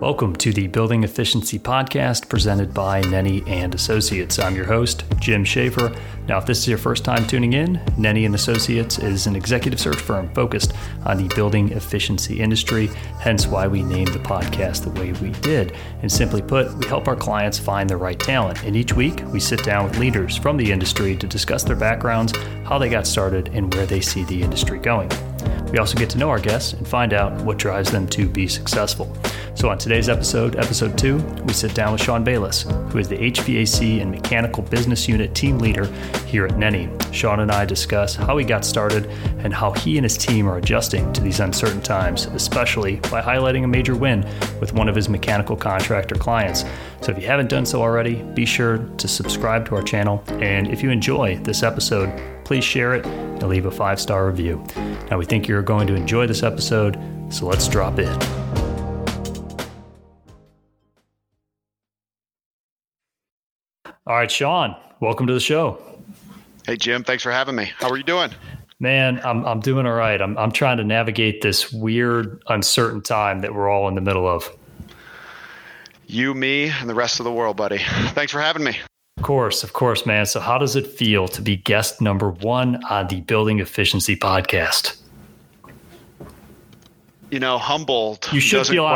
Welcome to the Building Efficiency Podcast presented by Nenni & Associates. I'm your host, Jim Schaefer. Now, if this is your first time tuning in, Nenni & Associates is an executive search firm focused on the building efficiency industry, hence why we named the podcast the way we did. And simply put, we help our clients find the right talent. And each week, we sit down with leaders from the industry to discuss their backgrounds, how they got started, and where they see the industry going. We also get to know our guests and find out what drives them to be successful. So on today's episode, episode 2, we sit down with Sean Bayless, who is the HVAC and Mechanical Business Unit team leader here at Nenni. Sean and I discuss how he got started and how he and his team are adjusting to these uncertain times, especially by highlighting a major win with one of his mechanical contractor clients. So if you haven't done so already, be sure to subscribe to our channel. And if you enjoy this episode, please share it and leave a 5-star review. Now, we think you're going to enjoy this episode, so let's drop in. All right, Sean, welcome to the show. Hey, Jim, thanks for having me. How are you doing? Man, I'm doing all right. I'm trying to navigate this weird, uncertain time that we're all in the middle of. You, me, and the rest of the world, buddy. Thanks for having me. Of course, man. So how does it feel to be guest number 1 on the Building Efficiency Podcast? You know, humbled. You should feel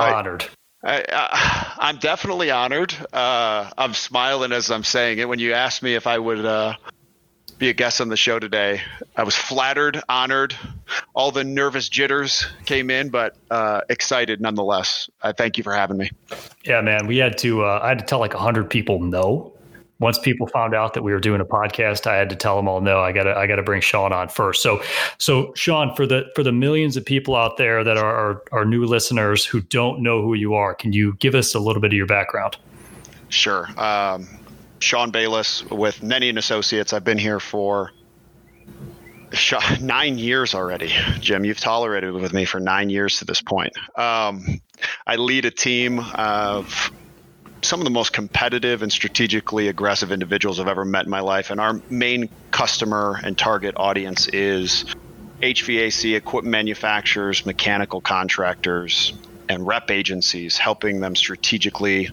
honored. I'm definitely honored. I'm smiling as I'm saying it. When you asked me if I would be a guest on the show today, I was flattered, honored. All the nervous jitters came in, but excited nonetheless. I thank you for having me. Yeah, man. We had to, I had to tell like 100 people no. Once people found out that we were doing a podcast, I had to tell them all no. I gotta bring Sean on first. So Sean, for the millions of people out there that are new listeners who don't know who you are, can you give us a little bit of your background? Sure. Sean Bayless with Nenni & Associates. I've been here for 9 years already. Jim, you've tolerated with me for 9 years to this point. I lead a team of some of the most competitive and strategically aggressive individuals I've ever met in my life. And our main customer and target audience is HVAC equipment manufacturers, mechanical contractors, and rep agencies, helping them strategically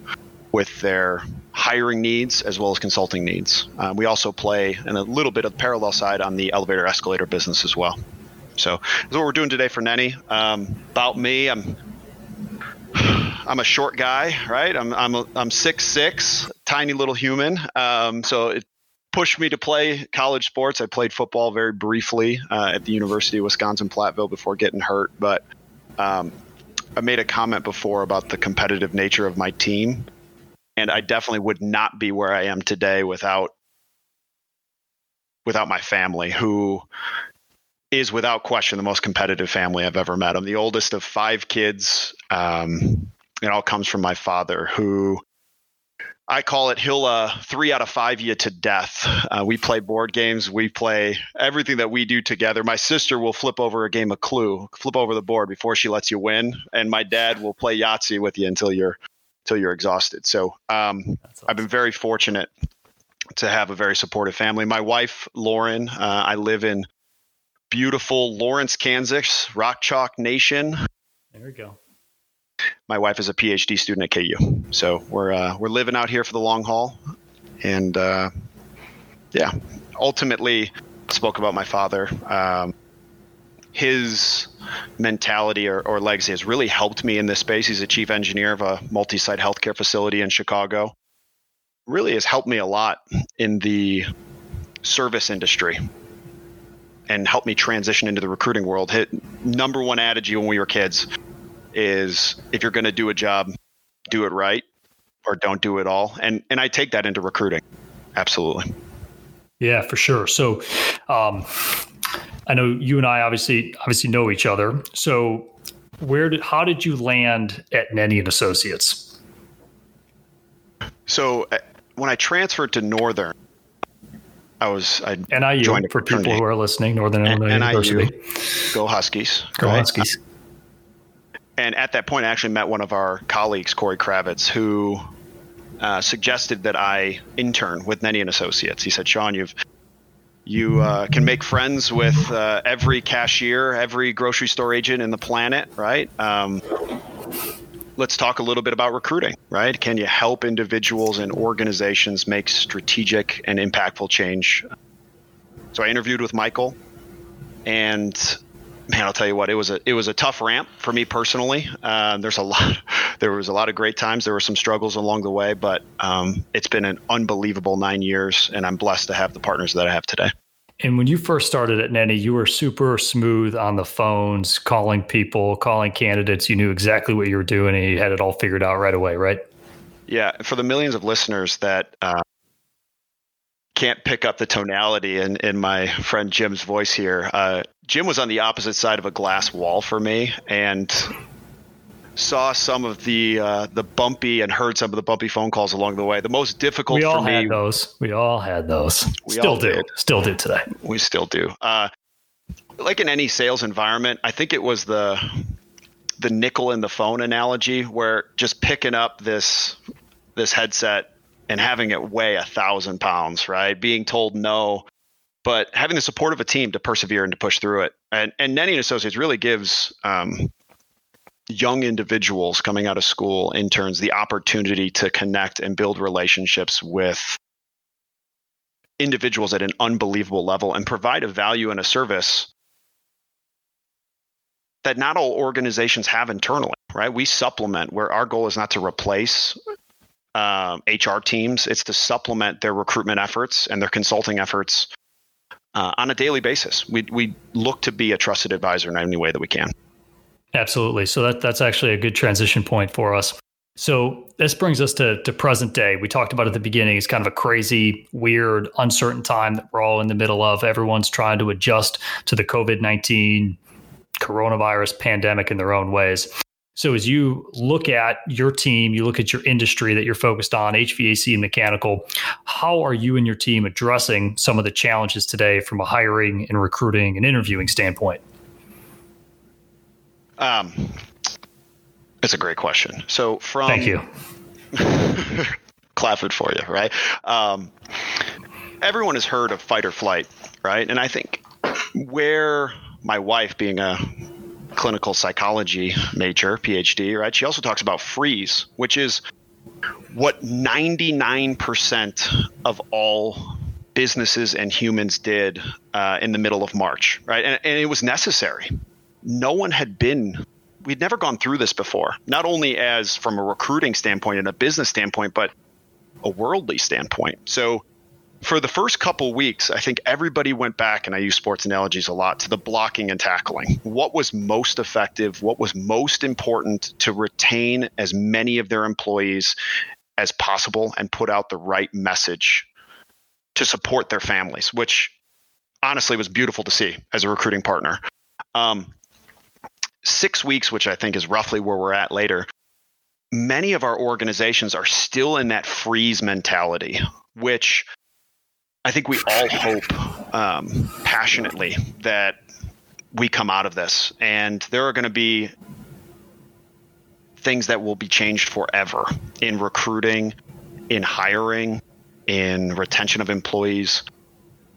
with their hiring needs as well as consulting needs. We also play in a little bit of the parallel side on the elevator escalator business as well. So that's what we're doing today for Nenni. About me, I'm a short guy, right? I'm 6'6", tiny little human. So it pushed me to play college sports. I played football very briefly at the University of Wisconsin-Platteville before getting hurt. But I made a comment before about the competitive nature of my team. And I definitely would not be where I am today without my family, who is without question the most competitive family I've ever met. I'm the oldest of 5 kids. It all comes from my father, who I call it, he'll 3 out of 5 you to death. We play board games. We play everything that we do together. My sister will flip over a game of Clue, flip over the board before she lets you win. And my dad will play Yahtzee with you until you're exhausted. So awesome. I've been very fortunate to have a very supportive family. My wife, Lauren, I live in beautiful Lawrence, Kansas, Rock Chalk Nation. There we go. My wife is a PhD student at KU. So we're living out here for the long haul. And ultimately spoke about my father. His mentality or legacy has really helped me in this space. He's a chief engineer of a multi-site healthcare facility in Chicago. Really has helped me a lot in the service industry and helped me transition into the recruiting world. His number one adage when we were kids is, if you're going to do a job, do it right or don't do it all. And I take that into recruiting. Absolutely. Yeah, for sure. So, I know you and I obviously know each other. So, how did you land at Nenni & Associates? So, when I transferred to Northern, I NIU, joined for people who are listening, Northern Illinois University. Go Huskies. Go right? Huskies. And at that point, I actually met one of our colleagues, Corey Kravitz, who suggested that I intern with Nenni & Associates. He said, Sean, you can make friends with every cashier, every grocery store agent in the planet, right? Let's talk a little bit about recruiting, right? Can you help individuals and organizations make strategic and impactful change? So I interviewed with Michael, and man, I'll tell you what, it was a tough ramp for me personally. There was a lot of great times. There were some struggles along the way, but it's been an unbelievable 9 years, and I'm blessed to have the partners that I have today. And when you first started at Nenni, you were super smooth on the phones, calling people, calling candidates. You knew exactly what you were doing, and you had it all figured out right away, right? Yeah. For the millions of listeners that can't pick up the tonality in my friend Jim's voice here, Jim was on the opposite side of a glass wall for me, and saw some of the bumpy and heard some of the bumpy phone calls along the way. The most difficult for me. We all had those. Still do today. We still do. Like in any sales environment, I think it was the nickel in the phone analogy, where just picking up this headset and having it weigh 1,000 pounds, right? Being told no, but having the support of a team to persevere and to push through it. And Nenni & Associates really gives young individuals coming out of school, interns, the opportunity to connect and build relationships with individuals at an unbelievable level and provide a value and a service that not all organizations have internally, right? We supplement, where our goal is not to replace HR teams. It's to supplement their recruitment efforts and their consulting efforts on a daily basis. We look to be a trusted advisor in any way that we can. Absolutely. So that's actually a good transition point for us. So this brings us to present day. We talked about at the beginning, it's kind of a crazy, weird, uncertain time that we're all in the middle of. Everyone's trying to adjust to the COVID-19 coronavirus pandemic in their own ways. So as you look at your team, you look at your industry that you're focused on, HVAC and mechanical, how are you and your team addressing some of the challenges today from a hiring and recruiting and interviewing standpoint? That's a great question. So thank you. Clapping for you, right? Everyone has heard of fight or flight, right? And I think where my wife, being a clinical psychology major, PhD, right, she also talks about freeze, which is what 99% of all businesses and humans did in the middle of March, right? And it was necessary. No one had been, we'd never gone through this before, not only as from a recruiting standpoint and a business standpoint, but a worldly standpoint. So for the first couple weeks, I think everybody went back, and I use sports analogies a lot, to the blocking and tackling. What was most effective? What was most important to retain as many of their employees as possible and put out the right message to support their families, which honestly was beautiful to see as a recruiting partner. 6 weeks, which I think is roughly where we're at later, many of our organizations are still in that freeze mentality, which I think we all hope passionately that we come out of this. And there are going to be things that will be changed forever in recruiting, in hiring, in retention of employees.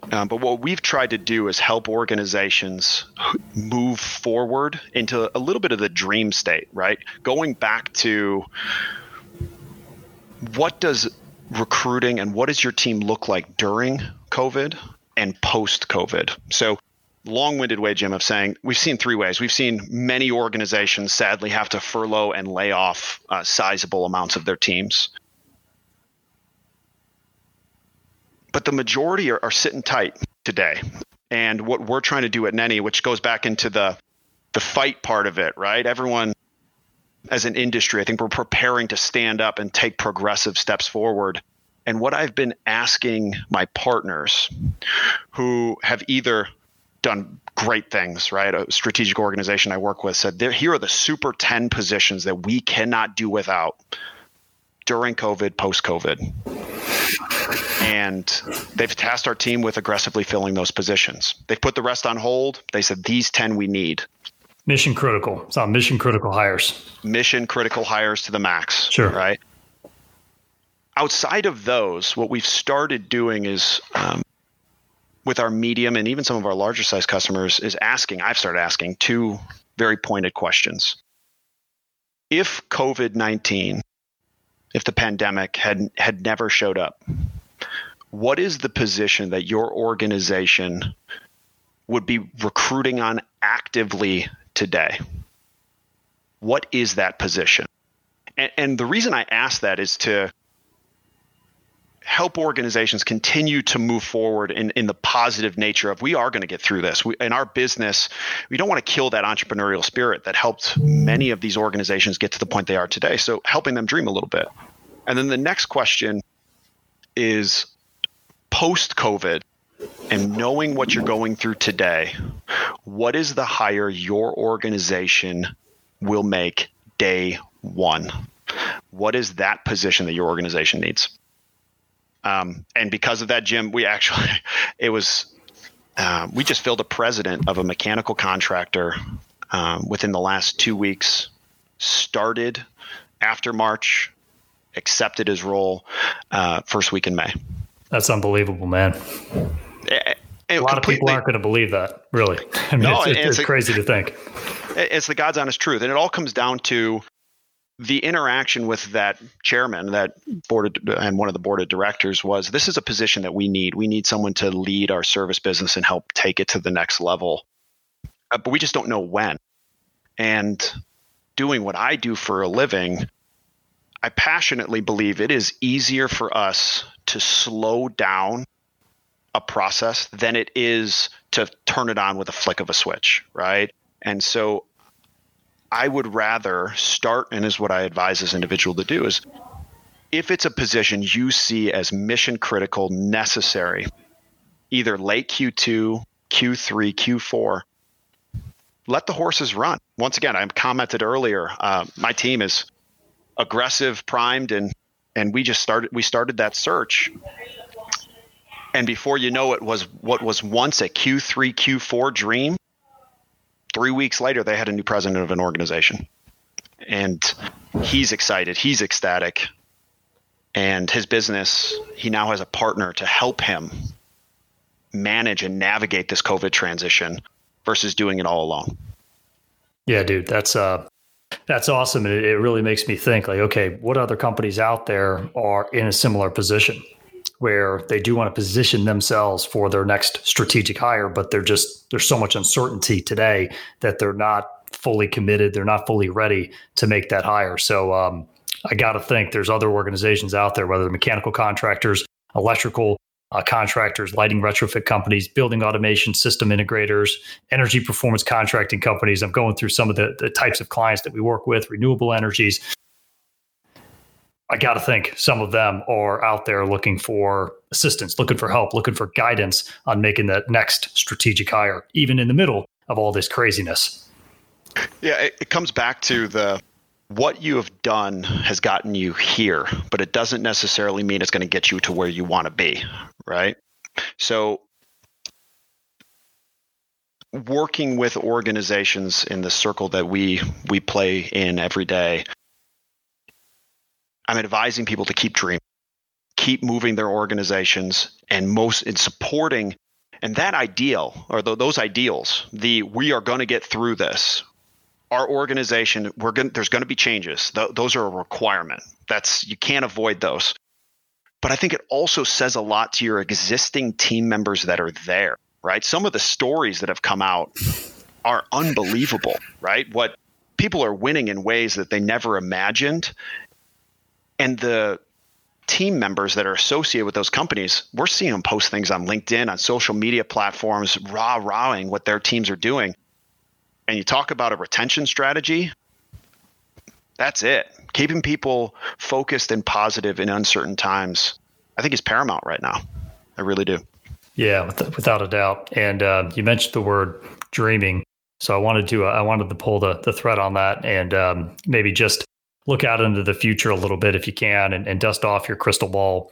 But what we've tried to do is help organizations move forward into a little bit of the dream state, right? Going back to what does recruiting and what does your team look like during COVID and post-COVID? So long-winded way, Jim, of saying we've seen three ways. We've seen many organizations sadly have to furlough and lay off sizable amounts of their teams. But the majority are sitting tight today. And what we're trying to do at Nenni, which goes back into the fight part of it, right? Everyone as an industry, I think we're preparing to stand up and take progressive steps forward. And what I've been asking my partners who have either done great things, right? A strategic organization I work with said, here are the super 10 positions that we cannot do without during COVID, post-COVID. And they've tasked our team with aggressively filling those positions. They've put the rest on hold. They said, these 10 we need. Mission critical. It's on mission critical hires. Mission critical hires to the max. Sure. Right? Outside of those, what we've started doing is with our medium and even some of our larger size customers is asking, I've started asking two very pointed questions. if COVID-19, if the pandemic had never showed up, what is the position that your organization would be recruiting on actively today? What is that position? And the reason I ask that is to help organizations continue to move forward in the positive nature of, we are going to get through this. In our business, we don't want to kill that entrepreneurial spirit that helped many of these organizations get to the point they are today. So helping them dream a little bit. And then the next question is post-COVID and knowing what you're going through today, what is the hire your organization will make day one? What is that position that your organization needs? And because of that, Jim, we just filled a president of a mechanical contractor within the last 2 weeks, started after March, accepted his role first week in May. That's unbelievable, man. A lot of people aren't going to believe that, really. I mean, no, it's crazy to think. It's the God's honest truth. And it all comes down to the interaction with that chairman, that board, and one of the board of directors was, this is a position that we need. We need someone to lead our service business and help take it to the next level. But we just don't know when. And doing what I do for a living, I passionately believe it is easier for us to slow down a process than it is to turn it on with a flick of a switch, right? And so I would rather start, and is what I advise this individual to do, is if it's a position you see as mission critical, necessary, either late Q2, Q3, Q4, let the horses run. Once again, I commented earlier, my team is aggressive, primed, and we started that search. And before you know it, was what was once a Q3, Q4 dream, 3 weeks later, they had a new president of an organization, and he's excited. He's ecstatic, and his business, he now has a partner to help him manage and navigate this COVID transition versus doing it all alone. Yeah, dude, that's awesome. And it really makes me think like, okay, what other companies out there are in a similar position where they do want to position themselves for their next strategic hire, but there's so much uncertainty today that they're not fully committed. They're not fully ready to make that hire. So I got to think there's other organizations out there, whether they're mechanical contractors, electrical contractors, lighting retrofit companies, building automation system integrators, energy performance contracting companies. I'm going through some of the types of clients that we work with, renewable energies. I got to think some of them are out there looking for assistance, looking for help, looking for guidance on making that next strategic hire, even in the middle of all this craziness. Yeah, it comes back to what you have done has gotten you here, but it doesn't necessarily mean it's going to get you to where you want to be, right? So working with organizations in the circle that we play in every day, I'm advising people to keep dreaming, keep moving their organizations, and most in supporting. And that ideal, or those ideals, we are going to get through this. Our organization, there's going to be changes. Those are a requirement. You can't avoid those. But I think it also says a lot to your existing team members that are there, right? Some of the stories that have come out are unbelievable, right? What people are winning in ways that they never imagined. And the team members that are associated with those companies, we're seeing them post things on LinkedIn, on social media platforms, rah-rahing what their teams are doing. And you talk about a retention strategy, that's it. Keeping people focused and positive in uncertain times, I think, is paramount right now. I really do. Yeah, without a doubt. And you mentioned the word dreaming. So I wanted to pull the thread on that and maybe just look out into the future a little bit if you can and dust off your crystal ball.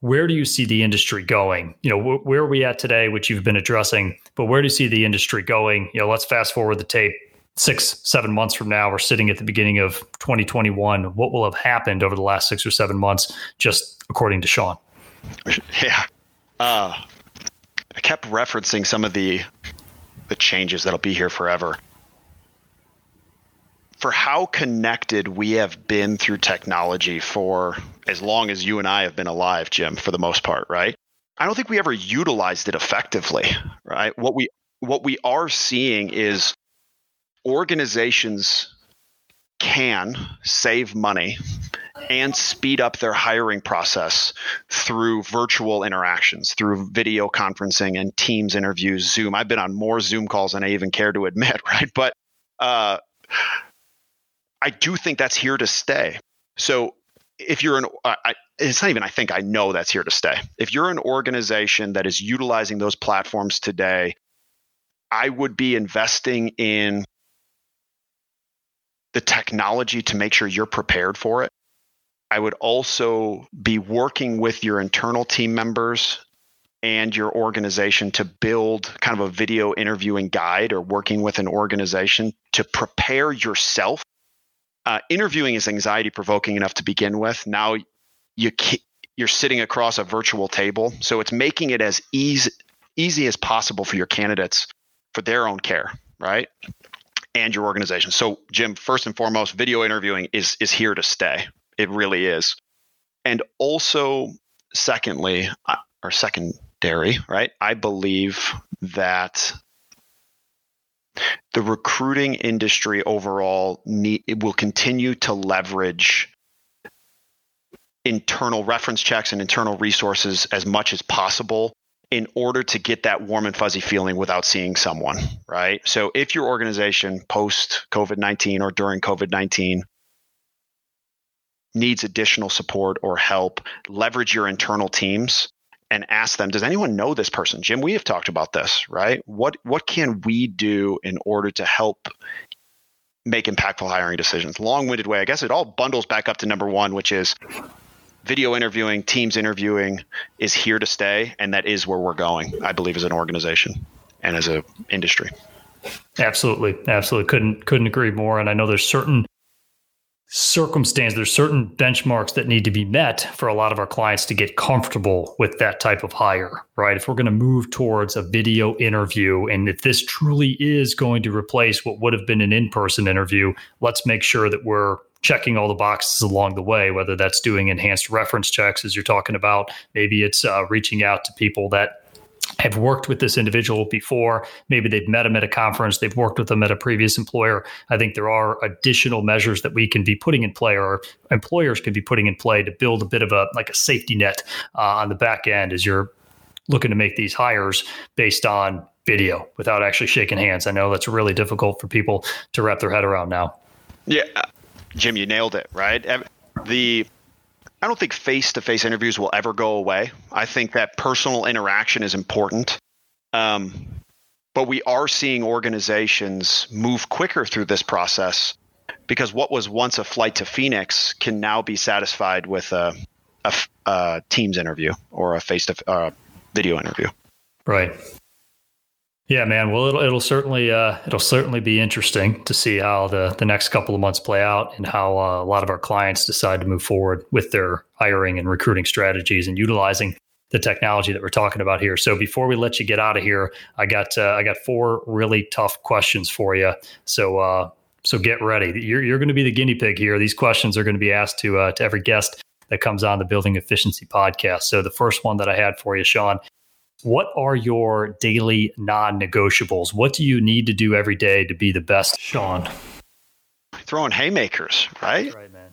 Where do you see the industry going? You know, where are we at today, which you've been addressing, but where do you see the industry going? You know, let's fast forward the tape 6-7 months from now. We're sitting at the beginning of 2021. What will have happened over the last 6 or 7 months, just according to Sean? Yeah. I kept referencing some of the changes that'll be here forever. for how connected we have been through technology for as long as you and I have been alive, Jim, for the most part, right? I don't think we ever utilized it effectively, right? What we are seeing is organizations can save money and speed up their hiring process through virtual interactions, through video conferencing and Teams interviews, Zoom. I've been on more Zoom calls than I even care to admit, right? But I do think that's here to stay. So if you're I know that's here to stay. If you're an organization that is utilizing those platforms today, I would be investing in the technology to make sure you're prepared for it. I would also be working with your internal team members and your organization to build kind of a video interviewing guide, or working with an organization to prepare yourself. Interviewing is anxiety provoking enough to begin with. Now you're sitting across a virtual table. So it's making it as easy as possible for your candidates for their own care, right? And your organization. So Jim, first and foremost, video interviewing is here to stay. It really is. And also, secondary, right? I believe that the recruiting industry overall will continue to leverage internal reference checks and internal resources as much as possible in order to get that warm and fuzzy feeling without seeing someone, right? So if your organization post COVID-19 or during COVID-19 needs additional support or help, leverage your internal teams and ask them, does anyone know this person? Jim, we have talked about this, right? What can we do in order to help make impactful hiring decisions? Long-winded way, I guess it all bundles back up to number one, which is video interviewing, Teams interviewing is here to stay. And that is where we're going, I believe, as an organization and as an industry. Absolutely. Couldn't agree more. And I know there's certain circumstances, there's certain benchmarks that need to be met for a lot of our clients to get comfortable with that type of hire, right? If we're going to move towards a video interview, and if this truly is going to replace what would have been an in-person interview, let's make sure that we're checking all the boxes along the way, whether that's doing enhanced reference checks, as you're talking about. Maybe it's reaching out to people that have worked with this individual before. Maybe they've met them at a conference. They've worked with them at a previous employer. I think there are additional measures that we can be putting in play, or employers can be putting in play, to build a bit of a safety net on the back end as you're looking to make these hires based on video without actually shaking hands. I know that's really difficult for people to wrap their head around now. Yeah. Jim, you nailed it, right? I don't think face-to-face interviews will ever go away. I think that personal interaction is important. But we are seeing organizations move quicker through this process, because what was once a flight to Phoenix can now be satisfied with a Teams interview or a video interview. Right. Yeah, man. Well, it'll certainly be interesting to see how the next couple of months play out, and how a lot of our clients decide to move forward with their hiring and recruiting strategies and utilizing the technology that we're talking about here. So before we let you get out of here, I got four really tough questions for you. So get ready. You're going to be the guinea pig here. These questions are going to be asked to every guest that comes on the Building Efficiency Podcast. So the first one that I had for you, Sean. What are your daily non-negotiables? What do you need to do every day to be the best, Sean? Throwing haymakers, right? That's right, man.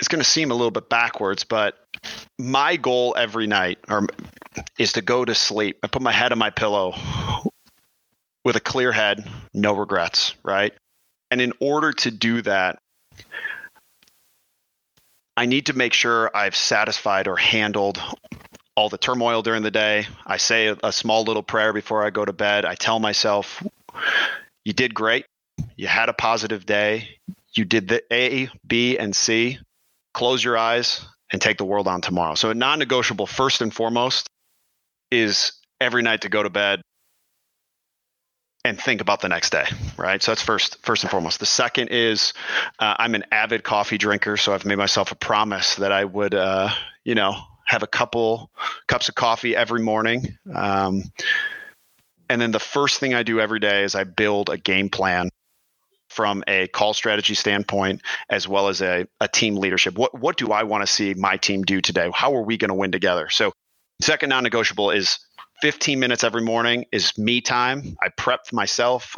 It's going to seem a little bit backwards, but my goal every night is to go to sleep. I put my head on my pillow with a clear head, no regrets, right? And in order to do that, I need to make sure I've satisfied or handled all the turmoil during the day. I say a small little prayer before I go to bed. I tell myself, you did great. You had a positive day. You did the A, B, and C. Close your eyes and take the world on tomorrow. So a non-negotiable first and foremost is every night to go to bed and think about the next day, right? So that's first and foremost. The second is I'm an avid coffee drinker, so I've made myself a promise that I would, have a couple cups of coffee every morning. And then the first thing I do every day is I build a game plan from a call strategy standpoint, as well as a team leadership. What do I want to see my team do today? How are we going to win together? So second non-negotiable is 15 minutes every morning is me time. I prep myself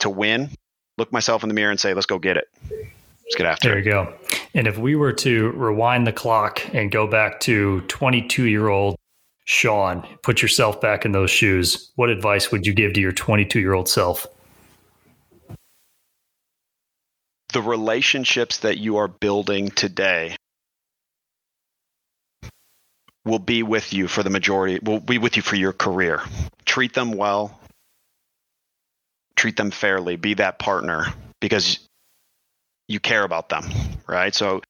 to win, look myself in the mirror and say, let's go get it. Let's get after it. There you go. And if we were to rewind the clock and go back to 22-year-old Sean, put yourself back in those shoes, what advice would you give to your 22-year-old self? The relationships that you are building today will be with you for the majority, will be with you for your career. Treat them well. Treat them fairly. Be that partner because you care about them, right? So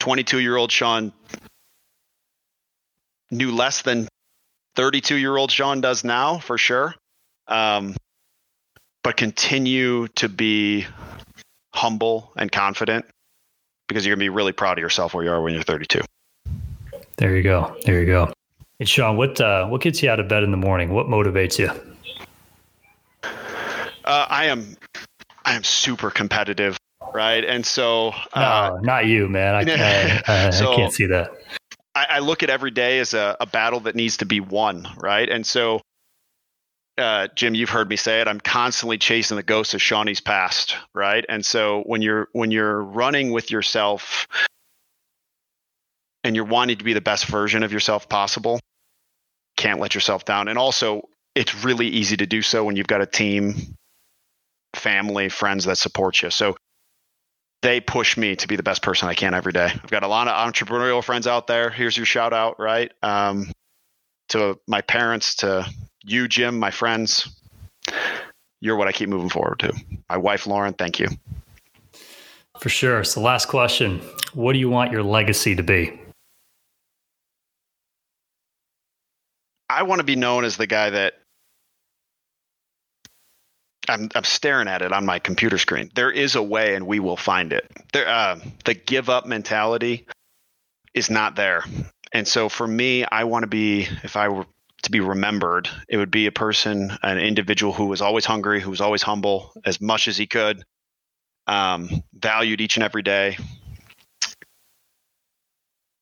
22-year-old Sean knew less than 32-year-old Sean does now, for sure. But continue to be humble and confident because you're going to be really proud of yourself where you are when you're 32. There you go. There you go. And Sean, what gets you out of bed in the morning? What motivates you? I am super competitive, right? And so, no, not you, man. I can't see that. I look at every day as a battle that needs to be won, right? And so, Jim, you've heard me say it. I'm constantly chasing the ghosts of Shawnee's past, right? And so, when you're running with yourself, and you're wanting to be the best version of yourself possible, can't let yourself down. And also, it's really easy to do so when you've got a team, family, friends that support you. So they push me to be the best person I can every day. I've got a lot of entrepreneurial friends out there. Here's your shout out, right? To my parents, to you, Jim, my friends. You're what I keep moving forward to. My wife, Lauren, thank you. For sure. So last question, what do you want your legacy to be? I want to be known as the guy that I'm staring at it on my computer screen. There is a way and we will find it. The give up mentality is not there. And so for me, I want to be, if I were to be remembered, it would be a person, an individual who was always hungry, who was always humble as much as he could, valued each and every day,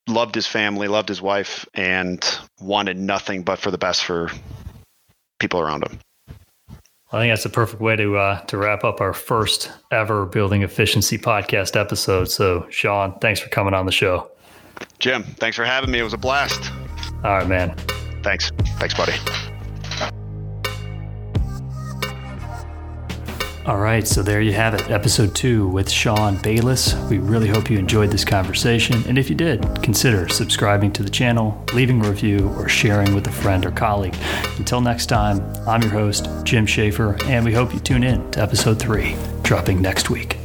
loved his family, loved his wife, and wanted nothing but for the best for people around him. I think that's the perfect way to wrap up our first ever Building Efficiency podcast episode. So, Sean, thanks for coming on the show. Jim, thanks for having me. It was a blast. All right, man. Thanks. Thanks, buddy. All right, so there you have it, episode 2 with Sean Bayless. We really hope you enjoyed this conversation, and if you did, consider subscribing to the channel, leaving a review, or sharing with a friend or colleague. Until next time, I'm your host, Jim Schaefer, and we hope you tune in to episode 3, dropping next week.